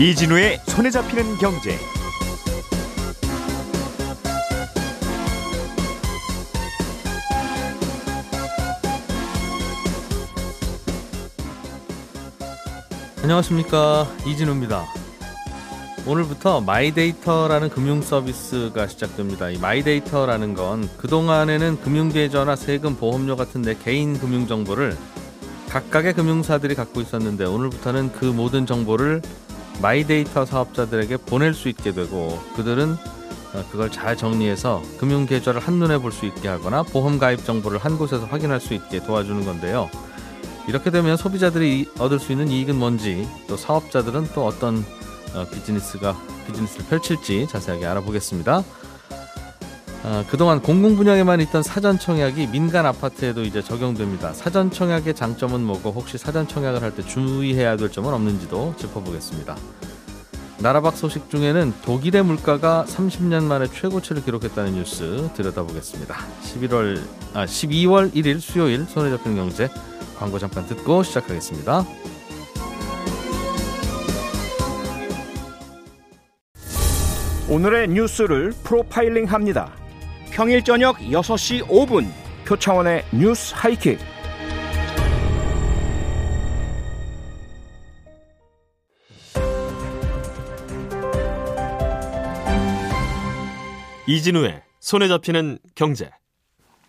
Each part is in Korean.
이진우의 손에 잡히는 경제. 안녕하십니까, 이진우입니다. 오늘부터 마이데이터라는 금융 서비스가 시작됩니다. 이 마이데이터라는 건 그동안에는 금융계좌나 세금, 보험료 같은 내 개인 금융 정보를 각각의 금융사들이 갖고 있었는데, 오늘부터는 그 모든 정보를 마이데이터 사업자들에게 보낼 수 있게 되고, 그들은 그걸 잘 정리해서 금융계좌를 한눈에 볼 수 있게 하거나 보험 가입 정보를 한 곳에서 확인할 수 있게 도와주는 건데요. 이렇게 되면 소비자들이 얻을 수 있는 이익은 뭔지, 또 사업자들은 또 어떤 비즈니스를 펼칠지 자세하게 알아보겠습니다. 그동안 공공 분야에만 있던 사전청약이 민간 아파트에도 이제 적용됩니다. 사전청약의 장점은 뭐고, 혹시 사전청약을 할 때 주의해야 될 점은 없는지도 짚어보겠습니다. 나라밖 소식 중에는 독일의 물가가 30년 만에 최고치를 기록했다는 뉴스 들여다보겠습니다. 12월 1일 수요일 손에 잡히는 경제, 광고 잠깐 듣고 시작하겠습니다. 오늘의 뉴스를 프로파일링합니다. 평일 저녁 6시 5분 표창원의 뉴스 하이킥. 이진우의 손에 잡히는 경제.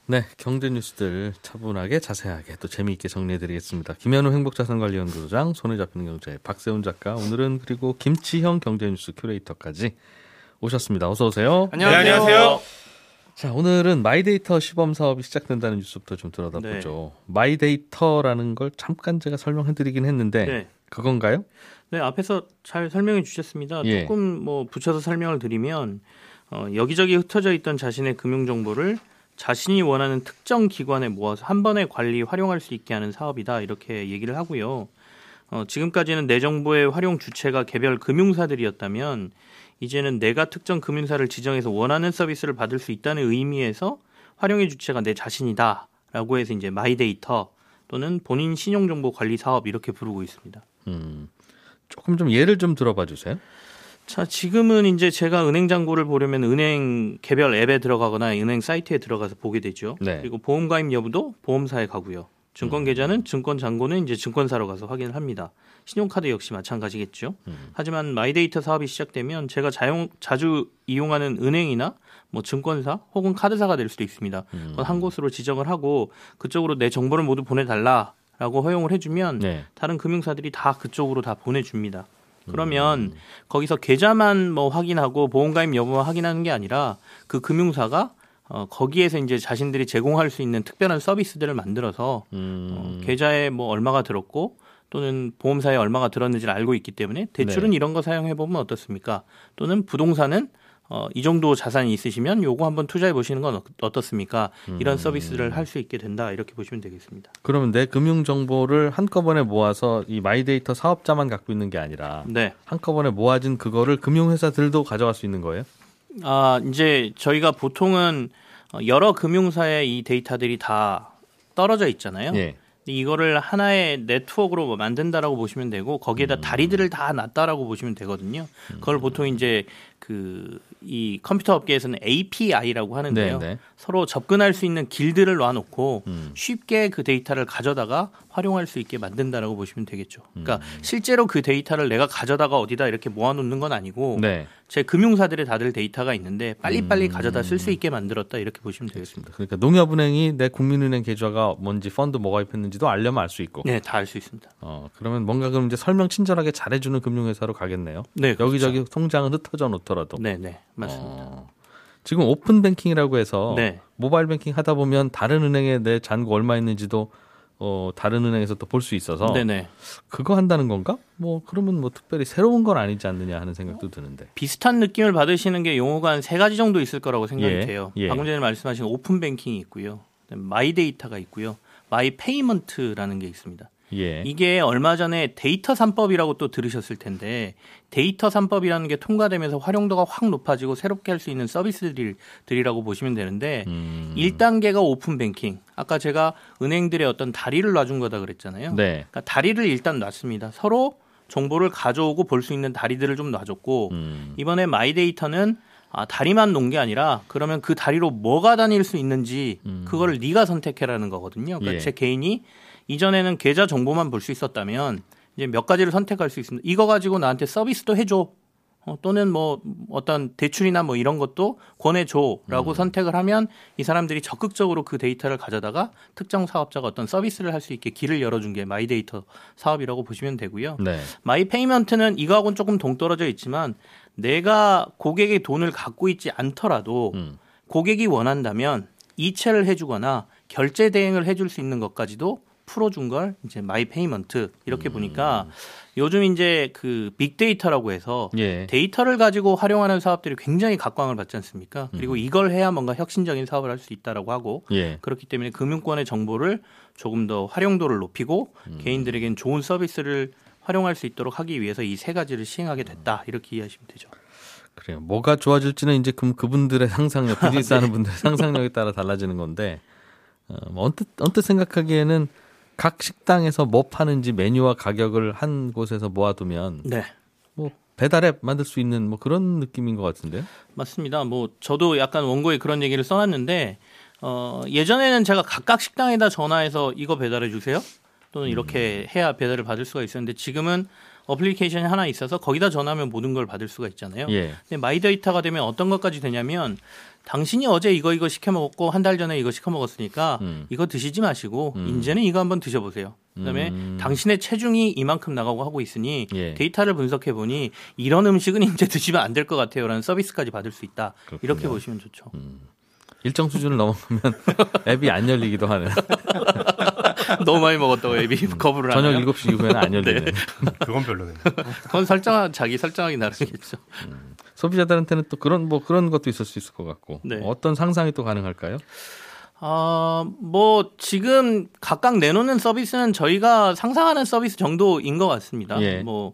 네, 경제 뉴스들 차분하게 자세하게 또 재미있게 정리해드리겠습니다. 김현우 행복자산관리연구소장, 손에 잡히는 경제 박세훈 작가, 오늘은 그리고 김치형 경제 뉴스 큐레이터까지 오셨습니다. 어서 오세요. 안녕하세요. 네, 안녕하세요. 자, 오늘은 마이데이터 시범 사업이 시작된다는 뉴스부터 좀 들여다보죠. 네. 마이데이터라는 걸 잠깐 제가 설명해드리긴 했는데, 네. 그건가요? 네, 앞에서 잘 설명해 주셨습니다. 예. 조금 붙여서 설명을 드리면, 여기저기 흩어져 있던 자신의 금융 정보를 자신이 원하는 특정 기관에 모아서 한 번에 관리 활용할 수 있게 하는 사업이다, 이렇게 얘기를 하고요. 지금까지는 내 정보의 활용 주체가 개별 금융사들이었다면, 이제는 내가 특정 금융사를 지정해서 원하는 서비스를 받을 수 있다는 의미에서 활용의 주체가 내 자신이다라고 해서 이제 마이데이터 또는 본인 신용정보 관리 사업, 이렇게 부르고 있습니다. 조금 좀 예를 좀 들어봐 주세요. 자, 지금은 이제 제가 은행 잔고를 보려면 은행 개별 앱에 들어가거나 은행 사이트에 들어가서 보게 되죠. 네. 그리고 보험 가입 여부도 보험사에 가고요. 증권 계좌는 증권 잔고는 이제 증권사로 가서 확인을 합니다. 신용카드 역시 마찬가지겠죠. 하지만 마이데이터 사업이 시작되면 제가 자주 이용하는 은행이나 증권사 혹은 카드사가 될 수도 있습니다. 한 곳으로 지정을 하고 그쪽으로 내 정보를 모두 보내달라라고 허용을 해주면, 네. 다른 금융사들이 다 그쪽으로 다 보내줍니다. 그러면 거기서 계좌만 확인하고 보험가입 여부만 확인하는 게 아니라, 그 금융사가 거기에서 이제 자신들이 제공할 수 있는 특별한 서비스들을 만들어서 계좌에 얼마가 들었고 또는 보험사에 얼마가 들었는지를 알고 있기 때문에 대출은, 네. 이런 거 사용해 보면 어떻습니까? 또는 부동산은 이 정도 자산이 있으시면 요거 한번 투자해 보시는 건 어떻습니까? 이런 서비스를 할 수 있게 된다, 이렇게 보시면 되겠습니다. 그러면 내 금융 정보를 한꺼번에 모아서 이 마이데이터 사업자만 갖고 있는 게 아니라, 네. 한꺼번에 모아진 그거를 금융회사들도 가져갈 수 있는 거예요? 아, 이제 저희가 보통은 여러 금융사의 이 데이터들이 다 떨어져 있잖아요. 예. 이거를 하나의 네트워크로 만든다라고 보시면 되고, 거기에다 다리들을 다 놨다라고 보시면 되거든요. 그걸 보통 이제 이 컴퓨터 업계에서는 API라고 하는데요. 네네. 서로 접근할 수 있는 길들을 놔놓고 쉽게 그 데이터를 가져다가 활용할 수 있게 만든다라고 보시면 되겠죠. 그러니까 실제로 그 데이터를 내가 가져다가 어디다 이렇게 모아놓는 건 아니고, 네. 제 금융사들의 다들 데이터가 있는데 빨리빨리 가져다 쓸 수 있게 만들었다, 이렇게 보시면 되겠습니다. 그러니까 농협은행이 내 국민은행 계좌가 뭔지, 펀드 뭐가 입혔는지도 알려면 알 수 있고. 네, 다 알 수 있습니다. 그러면 뭔가 그럼 이제 설명 친절하게 잘해주는 금융회사로 가겠네요. 네, 그렇죠. 여기저기 통장은 흩어져 놓더라도. 네, 맞습니다. 지금 오픈뱅킹이라고 해서, 네. 모바일 뱅킹 하다 보면 다른 은행에 내 잔고 얼마 있는지도 다른 은행에서 또 볼 수 있어서, 네네. 그거 한다는 건가? 그러면 특별히 새로운 건 아니지 않느냐 하는 생각도 드는데, 비슷한 느낌을 받으시는 게 용어가 한 3가지 정도 있을 거라고 생각이 돼요. 방금 전에 말씀하신 오픈뱅킹이 있고요, 마이데이터가 있고요, 마이페이먼트라는 게 있습니다. 예. 이게 얼마 전에 데이터 3법이라고 또 들으셨을 텐데, 데이터 3법이라는 게 통과되면서 활용도가 확 높아지고 새롭게 할 수 있는 서비스들이라고 보시면 되는데, 1단계가 오픈뱅킹. 아까 제가 은행들의 어떤 다리를 놔준 거다 그랬잖아요. 네. 그러니까 다리를 일단 놨습니다. 서로 정보를 가져오고 볼 수 있는 다리들을 좀 놔줬고 이번에 마이데이터는 아, 다리만 놓은 게 아니라 그러면 그 다리로 뭐가 다닐 수 있는지 그거를 네가 선택해라는 거거든요. 그러니까 예. 제 개인이 이전에는 계좌 정보만 볼 수 있었다면 이제 몇 가지를 선택할 수 있습니다. 이거 가지고 나한테 서비스도 해줘. 또는 뭐 어떤 대출이나 뭐 이런 것도 권해줘라고 선택을 하면 이 사람들이 적극적으로 그 데이터를 가져다가 특정 사업자가 어떤 서비스를 할 수 있게 길을 열어준 게 마이데이터 사업이라고 보시면 되고요. 네. 마이페이먼트는 이거하고는 조금 동떨어져 있지만 내가 고객의 돈을 갖고 있지 않더라도 고객이 원한다면 이체를 해주거나 결제 대행을 해줄 수 있는 것까지도 풀어준 걸 이제 마이페이먼트 이렇게 보니까 요즘 이제 그 빅데이터라고 해서 예. 데이터를 가지고 활용하는 사업들이 굉장히 각광을 받지 않습니까? 그리고 이걸 해야 뭔가 혁신적인 사업을 할 수 있다라고 하고 예. 그렇기 때문에 금융권의 정보를 조금 더 활용도를 높이고 개인들에겐 좋은 서비스를 활용할 수 있도록 하기 위해서 이 세 가지를 시행하게 됐다 이렇게 이해하시면 되죠. 그래요. 뭐가 좋아질지는 이제 그럼 그분들의 상상력, 비즈니스 하는 분들의 상상력에 따라 달라지는 건데 언뜻 생각하기에는 각 식당에서 뭐 파는지 메뉴와 가격을 한 곳에서 모아두면 네. 뭐 배달앱 만들 수 있는 뭐 그런 느낌인 것 같은데요? 맞습니다. 뭐 저도 약간 원고에 그런 얘기를 써놨는데 예전에는 제가 각각 식당에다 전화해서 이거 배달해 주세요. 또는 이렇게 해야 배달을 받을 수가 있었는데 지금은 어플리케이션이 하나 있어서 거기다 전화하면 모든 걸 받을 수가 있잖아요. 예. 근데 마이데이터가 되면 어떤 것까지 되냐면 당신이 어제 이거 시켜 먹었고 한 달 전에 이거 시켜 먹었으니까 이거 드시지 마시고 이제는 이거 한번 드셔보세요. 그다음에 당신의 체중이 이만큼 나가고 하고 있으니 예. 데이터를 분석해 보니 이런 음식은 이제 드시면 안 될 것 같아요라는 서비스까지 받을 수 있다. 그렇군요. 이렇게 보시면 좋죠. 일정 수준을 넘어가면 앱이 안 열리기도 하네요. 너무 많이 먹었다고 앱이 거부를 하네요. 저녁 7시 이후에는 안 열리네요. 네. 그건 별로네요. 그건 자기 설정하기 나름이겠죠. 소비자들한테는 또 그런 것도 있을 수 있을 것 같고 네. 어떤 상상이 또 가능할까요? 뭐 지금 각각 내놓는 서비스는 저희가 상상하는 서비스 정도인 것 같습니다. 예. 뭐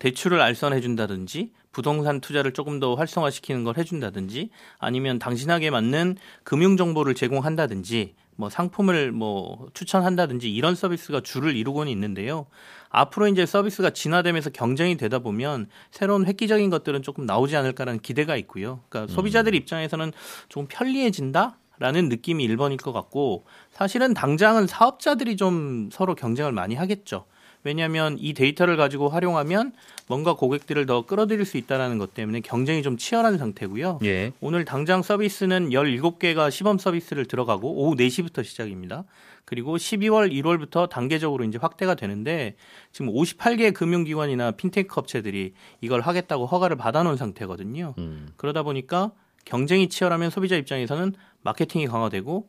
대출을 알선해 준다든지 부동산 투자를 조금 더 활성화시키는 걸 해준다든지 아니면 당신에게 맞는 금융 정보를 제공한다든지 뭐 상품을 뭐 추천한다든지 이런 서비스가 주를 이루고는 있는데요. 앞으로 이제 서비스가 진화되면서 경쟁이 되다 보면 새로운 획기적인 것들은 조금 나오지 않을까라는 기대가 있고요. 그러니까 소비자들 입장에서는 조금 편리해진다? 라는 느낌이 1번일 것 같고 사실은 당장은 사업자들이 좀 서로 경쟁을 많이 하겠죠. 왜냐하면 이 데이터를 가지고 활용하면 뭔가 고객들을 더 끌어들일 수 있다는 것 때문에 경쟁이 좀 치열한 상태고요. 예. 오늘 당장 서비스는 17개가 시범 서비스를 들어가고 오후 4시부터 시작입니다. 그리고 12월, 1월부터 단계적으로 이제 확대가 되는데 지금 58개 금융기관이나 핀테크 업체들이 이걸 하겠다고 허가를 받아놓은 상태거든요. 그러다 보니까 경쟁이 치열하면 소비자 입장에서는 마케팅이 강화되고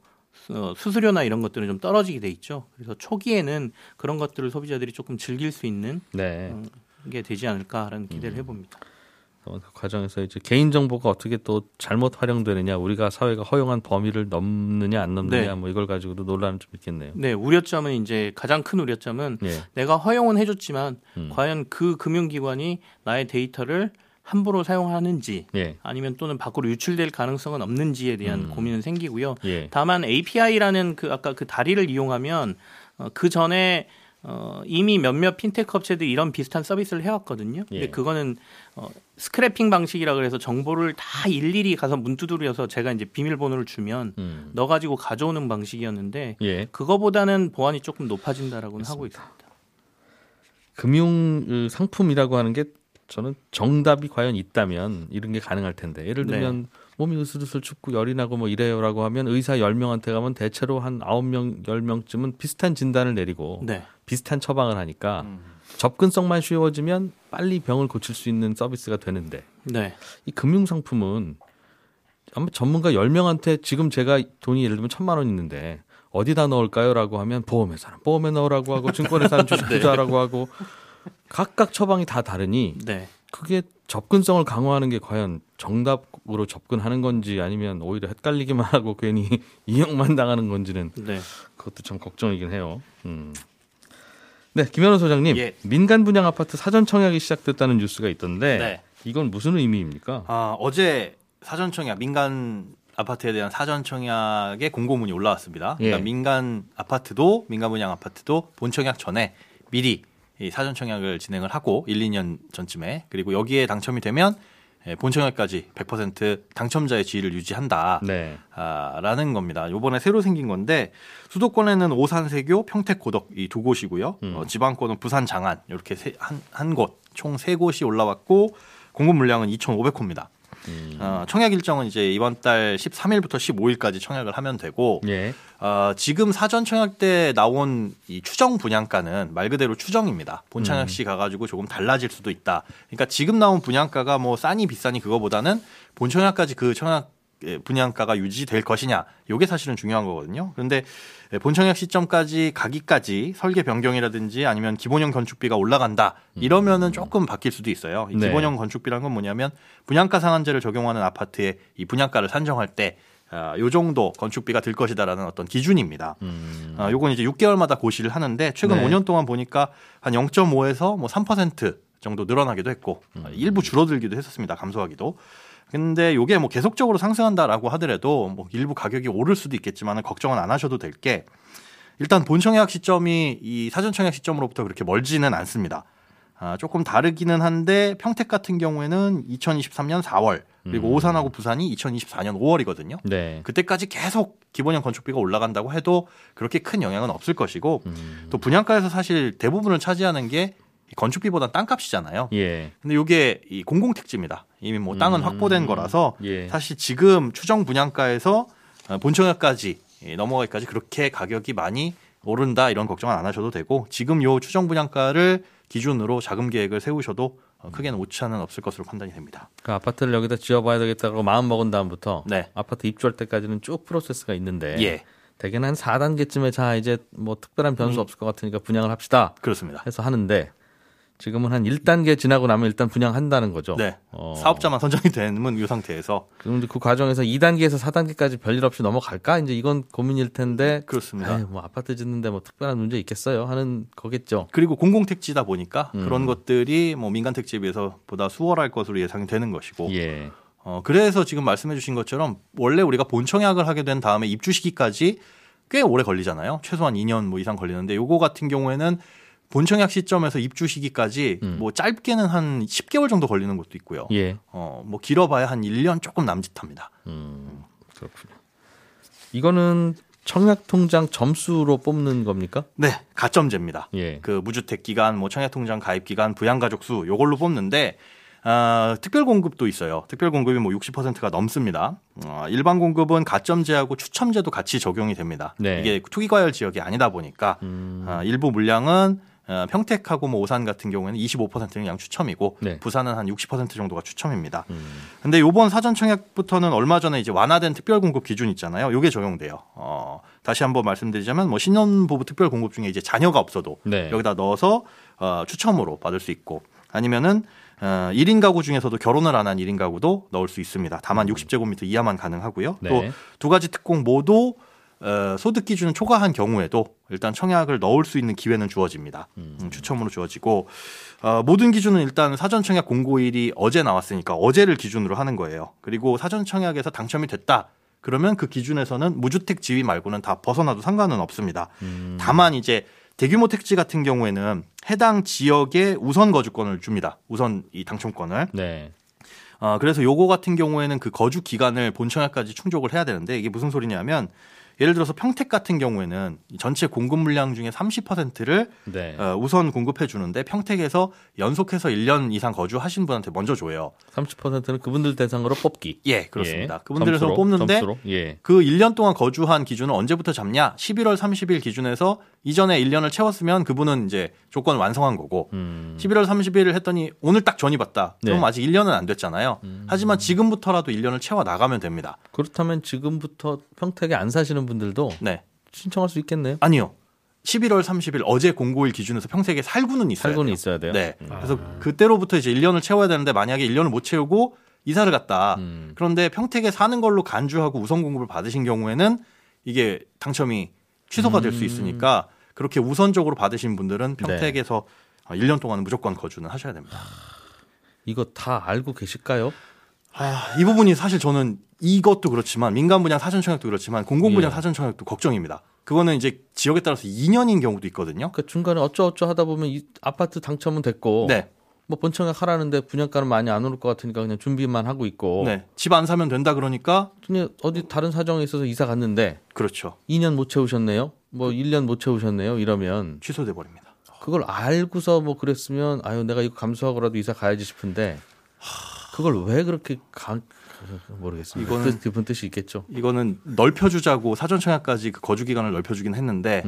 수수료나 이런 것들은 좀 떨어지게 돼 있죠. 그래서 초기에는 그런 것들을 소비자들이 조금 즐길 수 있는 네. 게 되지 않을까라는 기대를 해봅니다. 그 과정에서 이제 개인정보가 어떻게 또 잘못 활용되느냐, 우리가 사회가 허용한 범위를 넘느냐 안 넘느냐 네. 뭐 이걸 가지고도 논란은 좀 있겠네요. 네, 우려점은 이제 가장 큰 우려점은 네. 내가 허용은 해줬지만 과연 그 금융기관이 나의 데이터를 함부로 사용하는지 예. 아니면 또는 밖으로 유출될 가능성은 없는지에 대한 고민은 생기고요. 예. 다만 API라는 그 아까 그 다리를 이용하면 그 전에 이미 몇몇 핀테크 업체들이 이런 비슷한 서비스를 해왔거든요. 근데 예. 그거는 스크래핑 방식이라 그래서 정보를 다 일일이 가서 문 두드려서 제가 이제 비밀번호를 주면 넣어 가지고 가져오는 방식이었는데 예. 그거보다는 보안이 조금 높아진다라고는 하고 있습니다. 금융 상품이라고 하는 게 저는 정답이 과연 있다면 이런 게 가능할 텐데 예를 들면 네. 몸이 으슬으슬 춥고 열이 나고 뭐 이래요라고 하면 의사 10명한테 가면 대체로 한 9명, 10명쯤은 비슷한 진단을 내리고 네. 비슷한 처방을 하니까 접근성만 쉬워지면 빨리 병을 고칠 수 있는 서비스가 되는데 네. 이 금융상품은 아마 전문가 10명한테 지금 제가 돈이 예를 들면 1,000만 원 있는데 어디다 넣을까요? 라고 하면 보험에 넣으라고 하고 증권회사는 주식 투자라고 네. 하고 각각 처방이 다 다르니 네. 그게 접근성을 강화하는 게 과연 정답으로 접근하는 건지 아니면 오히려 헷갈리기만 하고 괜히 이용만 당하는 건지는 네. 그것도 참 걱정이긴 해요. 네, 김현우 소장님. 예. 민간 분양 아파트 사전청약이 시작됐다는 뉴스가 있던데 네. 이건 무슨 의미입니까? 어제 사전청약, 민간 아파트에 대한 사전청약의 공고문이 올라왔습니다. 그러니까 예. 민간 분양 아파트도 본청약 전에 미리 이 사전청약을 진행을 하고 1, 2년 전쯤에 그리고 여기에 당첨이 되면 본청약까지 100% 당첨자의 지위를 유지한다라는 겁니다. 이번에 새로 생긴 건데 수도권에는 오산세교, 평택고덕 이 두 곳이고요. 지방권은 부산장안 이렇게 한 곳, 총 세 곳이 올라왔고 공급 물량은 2,500호입니다. 청약 일정은 이제 이번 달 13일부터 15일까지 청약을 하면 되고 예. 지금 사전 청약 때 나온 이 추정 분양가는 말 그대로 추정입니다. 본청약 시 가가지고 조금 달라질 수도 있다. 그러니까 지금 나온 분양가가 뭐 싸니 비싸니 그거보다는 본청약까지 그 청약 분양가가 유지될 것이냐 이게 사실은 중요한 거거든요. 그런데 본청약 시점까지 가기까지 설계 변경이라든지 아니면 기본형 건축비가 올라간다 이러면은 조금 바뀔 수도 있어요. 이 기본형 건축비란 건 뭐냐면 분양가 상한제를 적용하는 아파트의 이 분양가를 산정할 때 요 정도 건축비가 들 것이다라는 어떤 기준입니다. 요건 이제 6개월마다 고시를 하는데 최근 5년 동안 보니까 한 0.5에서 뭐 3% 정도 늘어나기도 했고 일부 줄어들기도 했었습니다. 감소하기도. 근데 이게 뭐 계속적으로 상승한다라고 하더라도 뭐 일부 가격이 오를 수도 있겠지만 걱정은 안 하셔도 될 게 일단 본청약 시점이 이 사전청약 시점으로부터 그렇게 멀지는 않습니다. 조금 다르기는 한데 평택 같은 경우에는 2023년 4월 그리고 오산하고 부산이 2024년 5월이거든요. 네. 그때까지 계속 기본형 건축비가 올라간다고 해도 그렇게 큰 영향은 없을 것이고 또 분양가에서 사실 대부분을 차지하는 게 건축비보다 땅값이잖아요. 예. 근데 이게 이 공공택지입니다. 이미 뭐 땅은 확보된 거라서 예. 사실 지금 추정 분양가에서 본청약까지 넘어가기까지 그렇게 가격이 많이 오른다 이런 걱정은 안 하셔도 되고 지금 요 추정 분양가를 기준으로 자금 계획을 세우셔도 크게는 오차는 없을 것으로 판단이 됩니다. 그러니까 아파트를 여기다 지어봐야 되겠다고 마음 먹은 다음부터 네. 아파트 입주할 때까지는 쭉 프로세스가 있는데. 예. 대개는 한 4단계쯤에 자 이제 뭐 특별한 변수 없을 것 같으니까 분양을 합시다. 그렇습니다. 해서 하는데. 지금은 한 1단계 지나고 나면 일단 분양한다는 거죠. 네. 사업자만 선정이 되면 이 상태에서. 그런데 그 과정에서 2단계에서 4단계까지 별일 없이 넘어갈까? 이제 이건 고민일 텐데. 그렇습니다. 에이, 뭐 아파트 짓는데 뭐 특별한 문제 있겠어요? 하는 거겠죠. 그리고 공공택지다 보니까 그런 것들이 뭐 민간택지에 비해서 보다 수월할 것으로 예상이 되는 것이고. 예. 그래서 지금 말씀해 주신 것처럼 원래 우리가 본청약을 하게 된 다음에 입주 시기까지 꽤 오래 걸리잖아요. 최소한 2년 뭐 이상 걸리는데 요거 같은 경우에는 본청약 시점에서 입주 시기까지 뭐 짧게는 한 10개월 정도 걸리는 것도 있고요. 예. 뭐 길어봐야 한 1년 조금 남짓합니다. 그렇군요. 이거는 청약통장 점수로 뽑는 겁니까? 네, 가점제입니다. 예. 그 무주택 기간, 뭐 청약통장 가입 기간, 부양가족 수 요걸로 뽑는데 특별 공급도 있어요. 특별 공급이 뭐 60%가 넘습니다. 일반 공급은 가점제하고 추첨제도 같이 적용이 됩니다. 네. 이게 투기과열 지역이 아니다 보니까 일부 물량은 평택하고 뭐 오산 같은 경우에는 25%는 양 추첨이고 네. 부산은 한 60% 정도가 추첨입니다. 근데 요번 사전 청약부터는 얼마 전에 이제 완화된 특별 공급 기준 있잖아요. 요게 적용돼요. 다시 한번 말씀드리자면 뭐 신혼부부 특별 공급 중에 이제 자녀가 없어도 네. 여기다 넣어서 추첨으로 받을 수 있고 아니면은 1인 가구 중에서도 결혼을 안 한 1인 가구도 넣을 수 있습니다. 다만 60제곱미터 이하만 가능하고요. 네. 또 두 가지 특공 모두 소득 기준을 초과한 경우에도 일단 청약을 넣을 수 있는 기회는 주어집니다. 추첨으로 주어지고 모든 기준은 일단 사전청약 공고일이 어제 나왔으니까 어제를 기준으로 하는 거예요. 그리고 사전청약에서 당첨이 됐다. 그러면 그 기준에서는 무주택 지위 말고는 다 벗어나도 상관은 없습니다. 다만 이제 대규모 택지 같은 경우에는 해당 지역에 우선 거주권을 줍니다. 우선 이 당첨권을. 네. 그래서 요거 같은 경우에는 그 거주 기간을 본청약까지 충족을 해야 되는데 이게 무슨 소리냐면 예를 들어서 평택 같은 경우에는 전체 공급 물량 중에 30%를 네. 우선 공급해 주는데 평택에서 연속해서 1년 이상 거주하신 분한테 먼저 줘요. 30%는 그분들 대상으로 뽑기. 예, 그렇습니다. 예. 그분들에서 점수로, 뽑는데 점수로. 예. 그 1년 동안 거주한 기준은 언제부터 잡냐? 11월 30일 기준에서 이전에 1년을 채웠으면 그분은 이제 조건 완성한 거고 11월 30일을 했더니 오늘 딱 전이 봤다. 그럼 네. 아직 1년은 안 됐잖아요. 하지만 지금부터라도 1년을 채워 나가면 됩니다. 그렇다면 지금부터 평택에 안 사시는 분들도 네. 신청할 수 있겠네요. 아니요. 11월 30일 어제 공고일 기준에서 평택에 살고는 있어야 돼요. 네. 그래서 그때로부터 이제 1년을 채워야 되는데 만약에 1년을 못 채우고 이사를 갔다. 그런데 평택에 사는 걸로 간주하고 우선 공급을 받으신 경우에는 이게 당첨이 취소가 될 수 있으니까 그렇게 우선적으로 받으신 분들은 평택에서 네. 1년 동안은 무조건 거주는 하셔야 됩니다. 이거 다 알고 계실까요? 이 부분이 사실 저는 이것도 그렇지만 민간 분양 사전청약도 그렇지만 공공 분양 사전청약도 걱정입니다. 그거는 이제 지역에 따라서 2년인 경우도 있거든요. 그 중간에 어쩌어쩌 하다 보면 이 아파트 당첨은 됐고, 네. 뭐 본청약 하라는데 분양가는 많이 안 오를 것 같으니까 그냥 준비만 하고 있고, 네. 집 안 사면 된다 그러니까 그냥 어디 다른 사정에 있어서 이사 갔는데, 그렇죠. 2년 못 채우셨네요. 뭐 1년 못 채우셨네요. 이러면 취소돼 버립니다. 그걸 알고서 뭐 그랬으면 아유 내가 이거 감수하고라도 이사 가야지 싶은데 그걸 왜 그렇게 모르겠습니다. 이거는 깊은 뜻이 있겠죠. 이거는 넓혀주자고 사전청약까지 그 거주기간을 넓혀주긴 했는데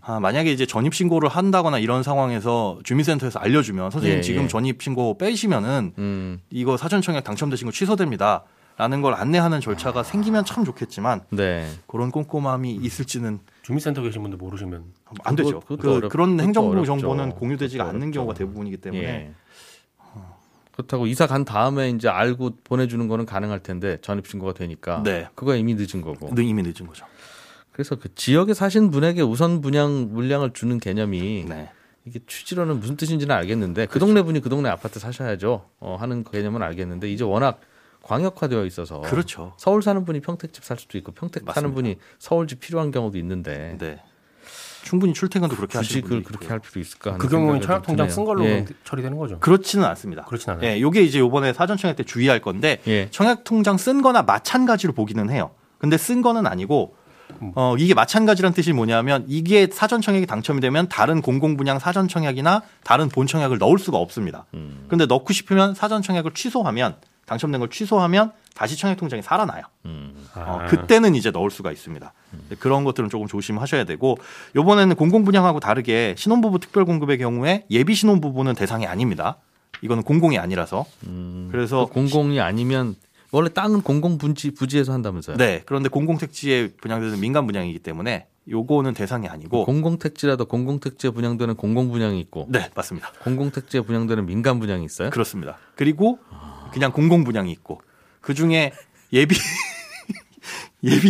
아, 만약에 이제 전입신고를 한다거나 이런 상황에서 주민센터에서 알려주면 선생님 예, 지금 예. 전입신고 빼시면은 이거 사전청약 당첨되신 거 취소됩니다. 라는 걸 안내하는 절차가 생기면 참 좋겠지만 네. 그런 꼼꼼함이 있을지는 주민센터 계신 분들 모르시면 안 되죠. 그런 행정부 어렵죠. 정보는 공유되지가 않는 경우가 대부분이기 때문에 예. 그렇다고 이사 간 다음에 이제 알고 보내주는 거는 가능할 텐데 전입신고가 되니까 네. 그거 이미 늦은 거고. 이미 늦은 거죠. 그래서 그 지역에 사신 분에게 우선 분양 물량을 주는 개념이 네. 이게 취지로는 무슨 뜻인지는 알겠는데 그렇죠. 그 동네 분이 그 동네 아파트 사셔야죠 하는 개념은 알겠는데 이제 워낙 광역화되어 있어서 그렇죠. 서울 사는 분이 평택집 살 수도 있고 평택 맞습니다. 사는 분이 서울집 필요한 경우도 있는데 네. 충분히 출퇴근도 그렇게 하시는 분이 있고요. 그렇게 할 필요 있을까 하는 그 경우는 청약통장 쓴 걸로 예. 처리되는 거죠? 그렇지는 않습니다. 그렇지는 않아요. 예, 이게 이제 이번에 사전청약 때 주의할 건데 예. 청약통장 쓴 거나 마찬가지로 보기는 해요. 근데 쓴 거는 아니고 이게 마찬가지란 뜻이 뭐냐면 이게 사전청약이 당첨이 되면 다른 공공분양 사전청약이나 다른 본청약을 넣을 수가 없습니다. 근데 넣고 싶으면 사전청약을 취소하면 당첨된 걸 취소하면 다시 청약통장이 살아나요. 그때는 이제 넣을 수가 있습니다. 그런 것들은 조금 조심하셔야 되고 이번에는 공공분양하고 다르게 신혼부부 특별공급의 경우에 예비신혼부부는 대상이 아닙니다. 이거는 공공이 아니라서. 그래서 공공이 아니면 원래 땅은 공공부지에서 한다면서요. 네. 그런데 공공택지에 분양되는 민간분양이기 때문에 요거는 대상이 아니고 공공택지라도 공공택지에 분양되는 공공분양이 있고 네. 맞습니다. 공공택지에 분양되는 민간분양이 있어요? 그렇습니다. 그리고 그냥 공공분양이 있고 그중에 예비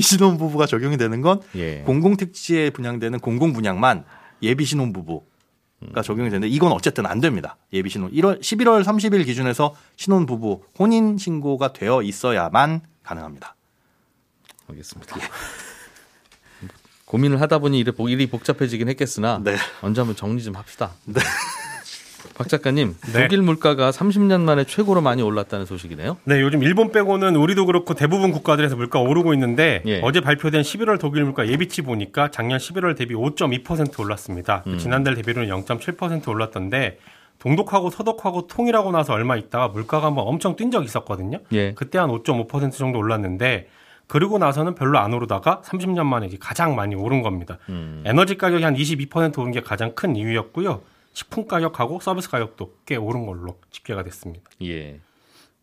신혼부부가 적용이 되는 건 예. 공공택지에 분양되는 공공분양만 예비 신혼부부가 적용이 되는데 이건 어쨌든 안 됩니다. 예비 신혼 11월 30일 기준에서 신혼부부 혼인 신고가 되어 있어야만 가능합니다. 알겠습니다. 고민을 하다 보니 일이 복잡해지긴 했겠으나 네. 언제 한번 정리 좀 합시다. 네. 박 작가님, 네. 독일 물가가 30년 만에 최고로 많이 올랐다는 소식이네요. 네, 요즘 일본 빼고는 우리도 그렇고 대부분 국가들에서 물가 오르고 있는데 예. 어제 발표된 11월 독일 물가 예비치 보니까 작년 11월 대비 5.2% 올랐습니다. 지난달 대비로는 0.7% 올랐던데 동독하고 서독하고 통일하고 나서 얼마 있다가 물가가 한번 엄청 뛴 적이 있었거든요. 예. 그때 한 5.5% 정도 올랐는데 그리고 나서는 별로 안 오르다가 30년 만에 가장 많이 오른 겁니다. 에너지 가격이 한 22% 오른 게 가장 큰 이유였고요. 식품 가격하고 서비스 가격도 꽤 오른 걸로 집계가 됐습니다. 예.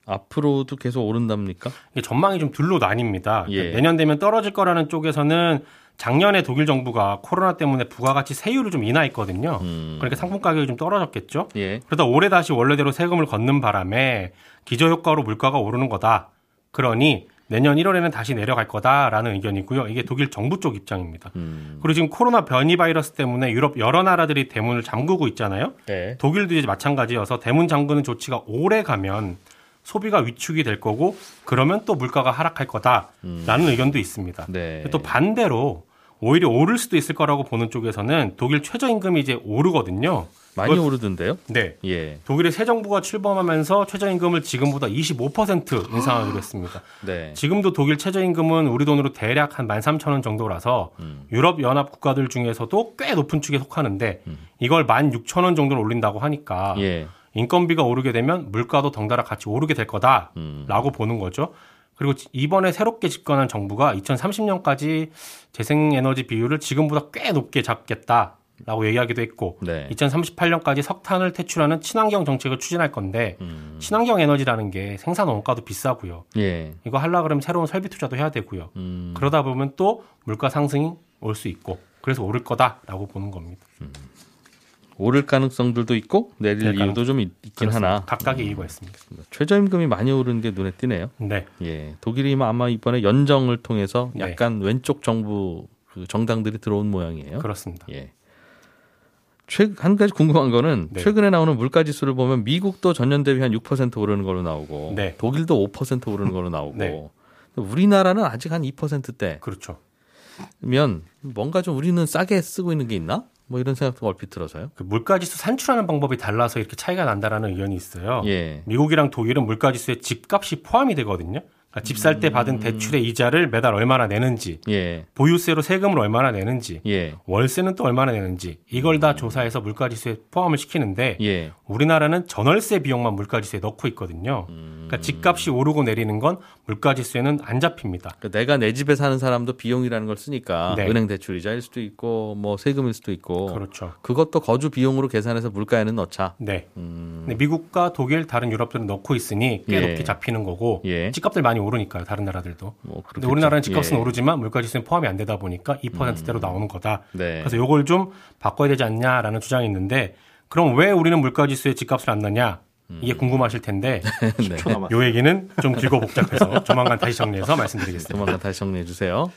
앞으로도 계속 오른답니까? 이게 전망이 좀 둘로 나뉩니다. 예. 그러니까 내년 되면 떨어질 거라는 쪽에서는 작년에 독일 정부가 코로나 때문에 부가가치 세율을 좀 인하했거든요. 그러니까 상품 가격이 좀 떨어졌겠죠. 예. 그러다 올해 다시 원래대로 세금을 걷는 바람에 기저효과로 물가가 오르는 거다. 그러니 내년 1월에는 다시 내려갈 거다라는 의견이고요. 이게 독일 정부 쪽 입장입니다. 그리고 지금 코로나 변이 바이러스 때문에 유럽 여러 나라들이 대문을 잠그고 있잖아요. 네. 독일도 이제 마찬가지여서 대문 잠그는 조치가 오래 가면 소비가 위축이 될 거고 그러면 또 물가가 하락할 거다라는 의견도 있습니다. 네. 또 반대로 오히려 오를 수도 있을 거라고 보는 쪽에서는 독일 최저임금이 이제 오르거든요. 많이 오르던데요? 네. 예. 독일의 새 정부가 출범하면서 최저임금을 지금보다 25% 인상하기로 했습니다. 네. 지금도 독일 최저임금은 우리 돈으로 대략 한 13,000원 정도라서 유럽연합 국가들 중에서도 꽤 높은 축에 속하는데 이걸 16,000원 정도로 올린다고 하니까 예. 인건비가 오르게 되면 물가도 덩달아 같이 오르게 될 거다라고 보는 거죠. 그리고 이번에 새롭게 집권한 정부가 2030년까지 재생에너지 비율을 지금보다 꽤 높게 잡겠다. 라고 얘기하기도 했고 네. 2038년까지 석탄을 퇴출하는 친환경 정책을 추진할 건데 친환경 에너지라는 게 생산 원가도 비싸고요. 예. 이거 하려고 그러면 새로운 설비 투자도 해야 되고요. 그러다 보면 또 물가 상승이 올 수 있고 그래서 오를 거다라고 보는 겁니다. 오를 가능성들도 있고 내릴 이유도 좀 있긴 그렇습니다. 하나. 각각의 이유가 있습니다. 최저임금이 많이 오른 게 눈에 띄네요. 네. 예. 독일이 아마 이번에 연정을 통해서 약간 네. 왼쪽 정부 정당들이 들어온 모양이에요. 그렇습니다. 예. 한 가지 궁금한 거는 네. 최근에 나오는 물가지수를 보면 미국도 전년 대비 한 6% 오르는 걸로 나오고 네. 독일도 5% 오르는 걸로 나오고 네. 우리나라는 아직 한 2%대. 그렇죠. 그러면 뭔가 좀 우리는 싸게 쓰고 있는 게 있나? 뭐 이런 생각도 얼핏 들어서요. 그 물가지수 산출하는 방법이 달라서 이렇게 차이가 난다라는 의견이 있어요. 예. 미국이랑 독일은 물가지수에 집값이 포함이 되거든요. 그러니까 집 살 때 받은 대출의 이자를 매달 얼마나 내는지, 예. 보유세로 세금을 얼마나 내는지, 예. 월세는 또 얼마나 내는지 이걸 다 조사해서 물가지수에 포함을 시키는데 예. 우리나라는 전월세 비용만 물가지수에 넣고 있거든요. 그러니까 집값이 오르고 내리는 건 물가지수에는 안 잡힙니다. 그러니까 내가 내 집에 사는 사람도 비용이라는 걸 쓰니까 네. 은행 대출 이자일 수도 있고 뭐 세금일 수도 있고 그렇죠. 그것도 거주 비용으로 계산해서 물가에는 넣자. 네. 근데 미국과 독일 다른 유럽들은 넣고 있으니 꽤 예. 높게 잡히는 거고 예. 집값들 많이 오르니까요. 다른 나라들도. 뭐 근데 우리나라는 집값은 예. 오르지만 물가지수는 포함이 안 되다 보니까 2%대로 나오는 거다. 네. 그래서 이걸 좀 바꿔야 되지 않냐라는 주장이 있는데 그럼 왜 우리는 물가지수에 집값을 안 넣냐? 이게 궁금하실 텐데 네. 이 얘기는 좀 길고 복잡해서 조만간 다시 정리해서 말씀드리겠습니다. 조만간 다시 정리해 주세요.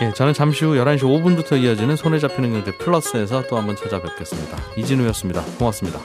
예, 저는 잠시 후 11시 5분부터 이어지는 손에 잡히는 경제 플러스에서 또 한번 찾아뵙겠습니다. 이진우였습니다. 고맙습니다.